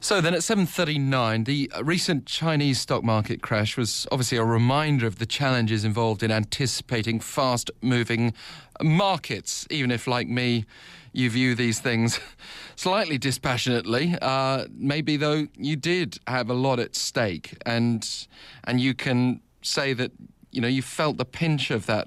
So then at 7:39, the recent Chinese stock market crash was obviously a reminder of the challenges involved in anticipating fast-moving markets, even if, like me, you view these things slightly dispassionately. Maybe, though, you did have a lot at stake, and you can say that, you know, you felt the pinch of that.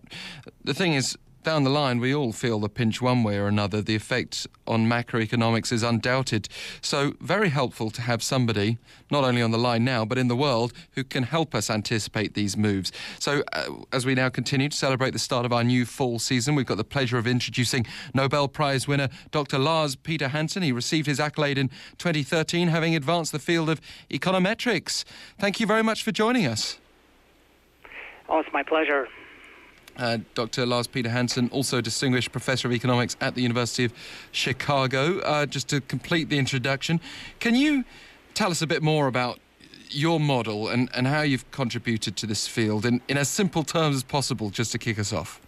The thing is, down the line, we all feel the pinch one way or another. The effect on macroeconomics is undoubted. So very helpful to have somebody, not only on the line now, but in the world, who can help us anticipate these moves. So as we now continue to celebrate the start of our new fall season, we've got the pleasure of introducing Nobel Prize winner Dr. Lars Peter Hansen. He received his accolade in 2013, having advanced the field of econometrics. Thank you very much for joining us. Oh, it's my pleasure. Dr. Lars Peter Hansen, also Distinguished Professor of Economics at the University of Chicago. Just to complete the introduction, can you tell us a bit more about your model and how you've contributed to this field in as simple terms as possible, just to kick us off?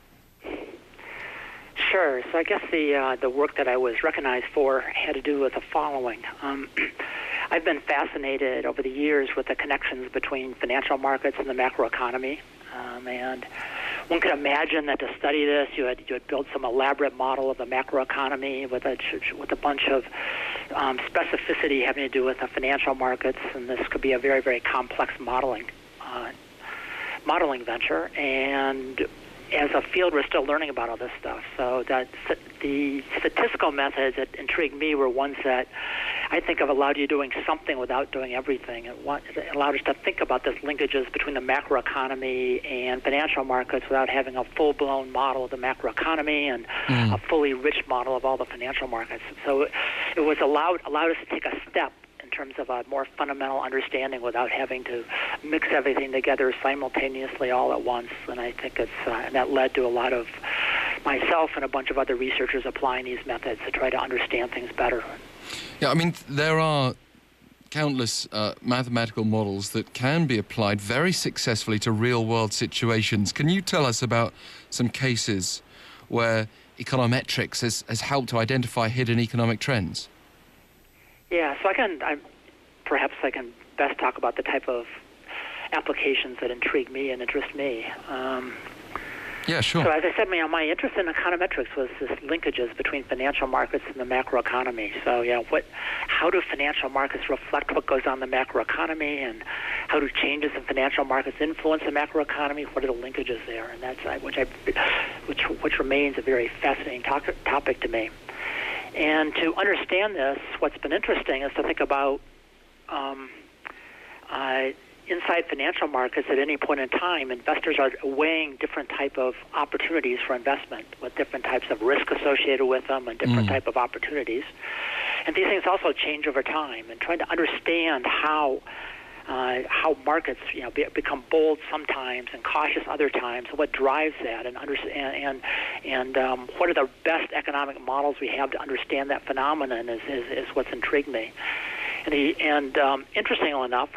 Sure. So I guess the work that I was recognized for had to do with the following. I've been fascinated over the years with the connections between financial markets and the macroeconomy, and one could imagine that to study this, you had built some elaborate model of the macroeconomy with a bunch of specificity having to do with the financial markets, and this could be a very, very complex modeling venture. And as a field, we're still learning about all this stuff. So that the statistical methods that intrigued me were ones that I think have allowed you doing something without doing everything. It allowed us to think about these linkages between the macroeconomy and financial markets without having a full-blown model of the macroeconomy and a fully rich model of all the financial markets. So it was allowed us to take a step in terms of a more fundamental understanding without having to mix everything together simultaneously all at once. And I think and that led to a lot of myself and a bunch of other researchers applying these methods to try to understand things better. Yeah, I mean, there are countless mathematical models that can be applied very successfully to real-world situations. Can you tell us about some cases where econometrics has helped to identify hidden economic trends? Yeah, so I can best talk about the type of applications that intrigue me and interest me. Yeah, sure. So as I said, my interest in econometrics was this linkages between financial markets and the macroeconomy. So, how do financial markets reflect what goes on in the macroeconomy, and how do changes in financial markets influence the macroeconomy? What are the linkages there? And that's which remains a very fascinating topic to me. And to understand this, what's been interesting is to think about inside financial markets at any point in time, investors are weighing different type of opportunities for investment with different types of risk associated with them and different type of opportunities. And these things also change over time, and trying to understand how markets become bold sometimes and cautious other times, and what drives that, and what are the best economic models we have to understand that phenomenon is what's intrigued me. And interestingly enough,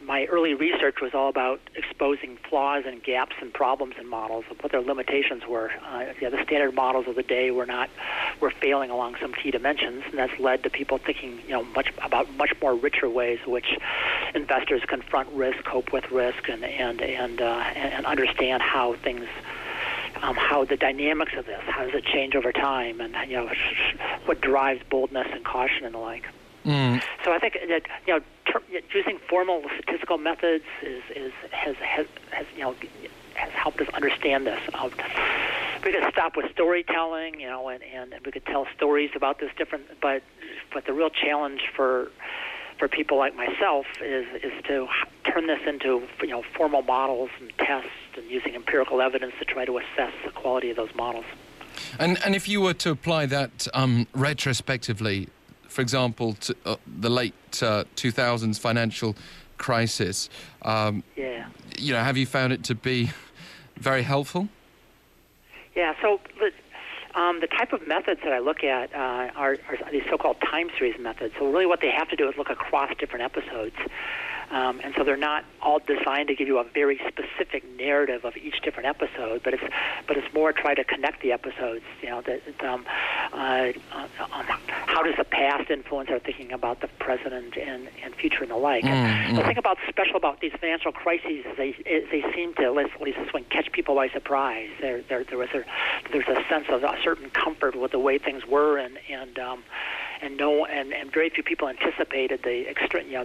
my early research was all about exposing flaws and gaps and problems in models and what their limitations were. The standard models of the day were failing along some key dimensions, and that's led to people thinking much more richer ways in which investors confront risk, cope with risk, and understand how things. How the dynamics of this, how does it change over time, and what drives boldness and caution and the like. So I think that using formal statistical methods has helped us understand this. We could stop with storytelling, and we could tell stories about this different. But the real challenge for people like myself is to turn this into formal models and tests and using empirical evidence to try to assess the quality of those models. And if you were to apply that retrospectively. For example, to, the late 2000s financial crisis. Have you found it to be very helpful? Yeah, so The type of methods that I look at are these so-called time series methods. So really what they have to do is look across different episodes. And so they're not all designed to give you a very specific narrative of each different episode, but it's more try to connect the episodes. You know, how does the past influence our thinking about the present and future and the like? Mm-hmm. The thing about special about these financial crises is they seem to, at least this one, catch people by surprise. There's a sense of a certain comfort with the way things were, and very few people anticipated the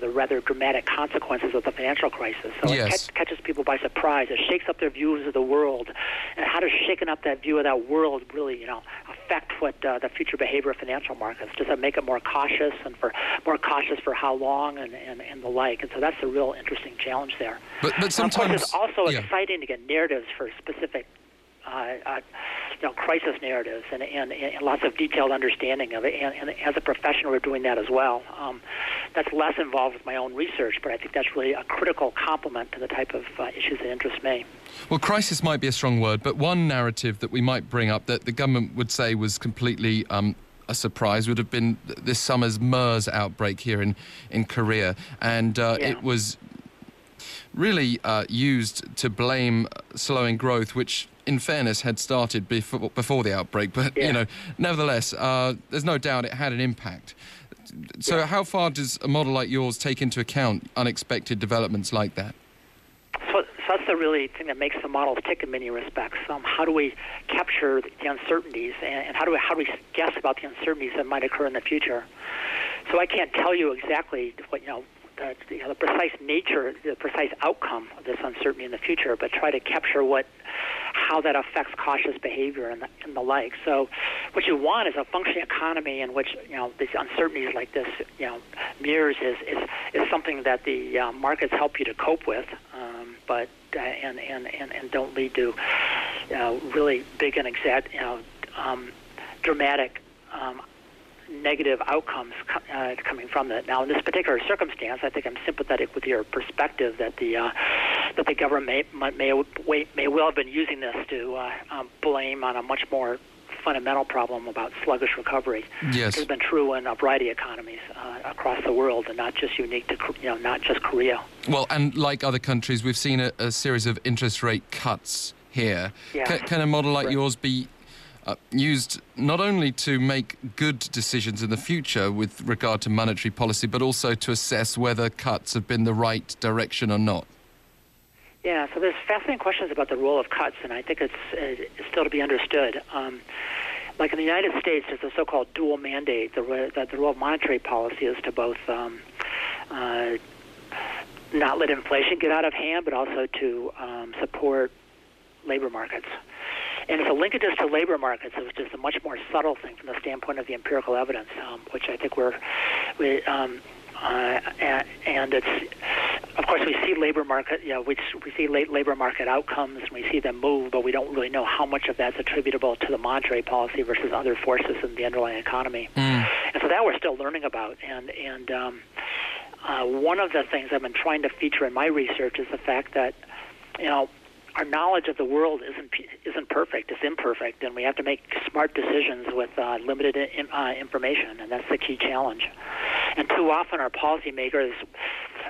the rather dramatic consequences of the financial crisis. So yes, it catches people by surprise. It shakes up their views of the world, and how does shaking up that view of that world really, affect what the future behavior of financial markets? Does that make it more cautious, and for how long, and the like? And so that's a real interesting challenge there. But sometimes, and of course, it's also exciting to get narratives for specific crisis narratives and lots of detailed understanding of it. And as a professional, we're doing that as well. That's less involved with my own research, but I think that's really a critical complement to the type of issues that interest me. Well, crisis might be a strong word, but one narrative that we might bring up that the government would say was completely a surprise would have been this summer's MERS outbreak here in Korea. And it was really used to blame slowing growth, which in fairness had started before the outbreak, but nevertheless there's no doubt it had an impact. So how far does a model like yours take into account unexpected developments like that? So that's the really thing that makes the model tick in many respects. How do we capture the uncertainties, and how do we guess about the uncertainties that might occur in the future? So I can't tell you exactly what the precise nature, the precise outcome of this uncertainty in the future, but try to capture how that affects cautious behavior and the like. So what you want is a functioning economy in which, these uncertainties like this, MERS is something that the markets help you to cope with, but don't lead to really big and exact, dramatic negative outcomes coming from that. Now, in this particular circumstance, I think I'm sympathetic with your perspective that the government may well have been using this to blame on a much more fundamental problem about sluggish recovery. Yes, it's been true in a variety of economies across the world, and not just unique to not just Korea. Well, and like other countries, we've seen a series of interest rate cuts here. Yeah. Can a model like yours be used not only to make good decisions in the future with regard to monetary policy, but also to assess whether cuts have been the right direction or not? Yeah, so there's fascinating questions about the role of cuts, and I think it's still to be understood. Like in the United States, there's a so-called dual mandate, that the role of monetary policy is to both not let inflation get out of hand, but also to support labor markets. And it's a linkages to labor markets, which is a much more subtle thing from the standpoint of the empirical evidence, which I think and it's, of course, we see labor market, we see late labor market outcomes, and we see them move, but we don't really know how much of that's attributable to the monetary policy versus other forces in the underlying economy. Mm. And so that we're still learning about, and one of the things I've been trying to feature in my research is the fact that, our knowledge of the world isn't perfect. It's imperfect, and we have to make smart decisions with limited information, and that's the key challenge. And too often our policymakers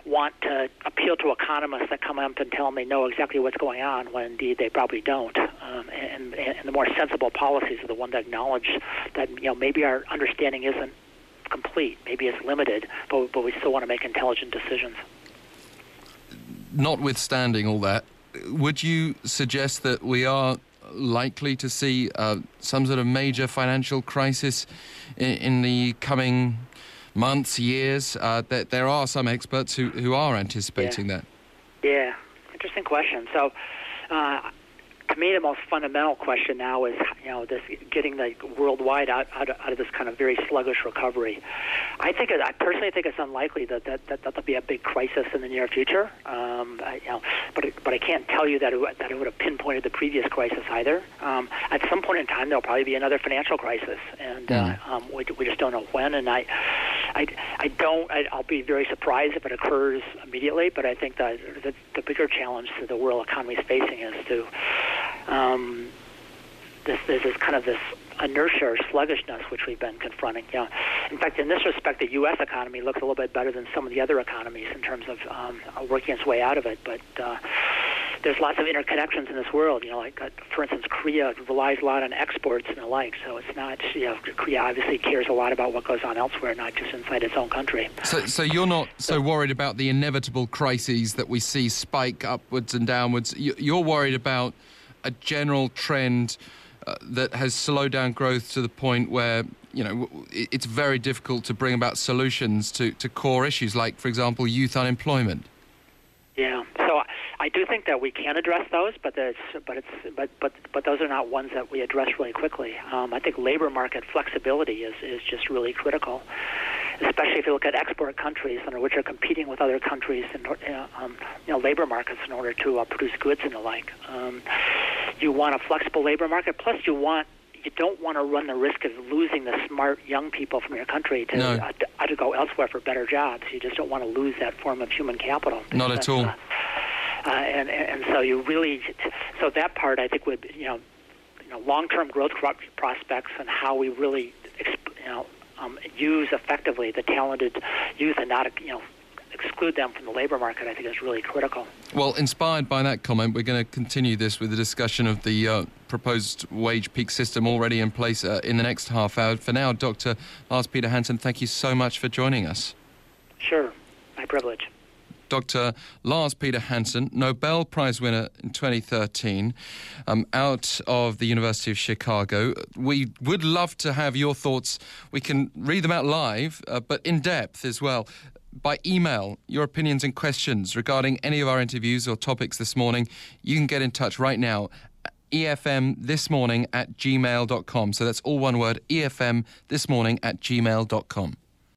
want to appeal to economists that come up and tell them they know exactly what's going on, when indeed they probably don't. And the more sensible policies are the ones that acknowledge that maybe our understanding isn't complete, maybe it's limited, but we still want to make intelligent decisions. Notwithstanding all that, would you suggest that we are likely to see some sort of major financial crisis in the coming months, years? That there are some experts who are anticipating that. Yeah, interesting question. So, to me, the most fundamental question now is, this getting the worldwide out of this kind of very sluggish recovery. I personally think it's unlikely that there'll be a big crisis in the near future. But I can't tell you that it would have pinpointed the previous crisis either. At some point in time, there'll probably be another financial crisis, and we just don't know when. And I'll be very surprised if it occurs immediately. But I think that the bigger challenge that the world economy is facing is to this kind of this inertia or sluggishness which we've been confronting. You know, in fact, in this respect, the U.S. economy looks a little bit better than some of the other economies in terms of working its way out of it. But there's lots of interconnections in this world. You know, like for instance, Korea relies a lot on exports and the like. So it's not, you know, Korea obviously cares a lot about what goes on elsewhere, not just inside its own country. So you're not so worried about the inevitable crises that we see spike upwards and downwards. You're worried about a general trend that has slowed down growth to the point where, you know, it's very difficult to bring about solutions to core issues like, for example, youth unemployment. Yeah, so I do think that we can address those, but those are not ones that we address really quickly. I think labor market flexibility is just really critical, especially if you look at export countries which are competing with other countries in labor markets in order to produce goods and the like. You want a flexible labor market, plus you don't want to run the risk of losing the smart young people from your country to go elsewhere for better jobs. You just don't want to lose that form of human capital. Not at all. And so you really, so that part I think would, long-term growth prospects and how we really, use effectively the talented youth and not, exclude them from the labor market, I think is really critical. Well, inspired by that comment, we're going to continue this with a discussion of the proposed wage peak system already in place in the next half hour. For now, Dr. Lars Peter Hansen, thank you so much for joining us. Sure, my privilege. Dr. Lars Peter Hansen, Nobel Prize winner in 2013, out of the University of Chicago. We would love to have your thoughts. We can read them out live, but in depth as well. By email, your opinions and questions regarding any of our interviews or topics this morning, you can get in touch right now. EFMthismorning@gmail.com. So that's all one word, EFMthismorning@gmail.com.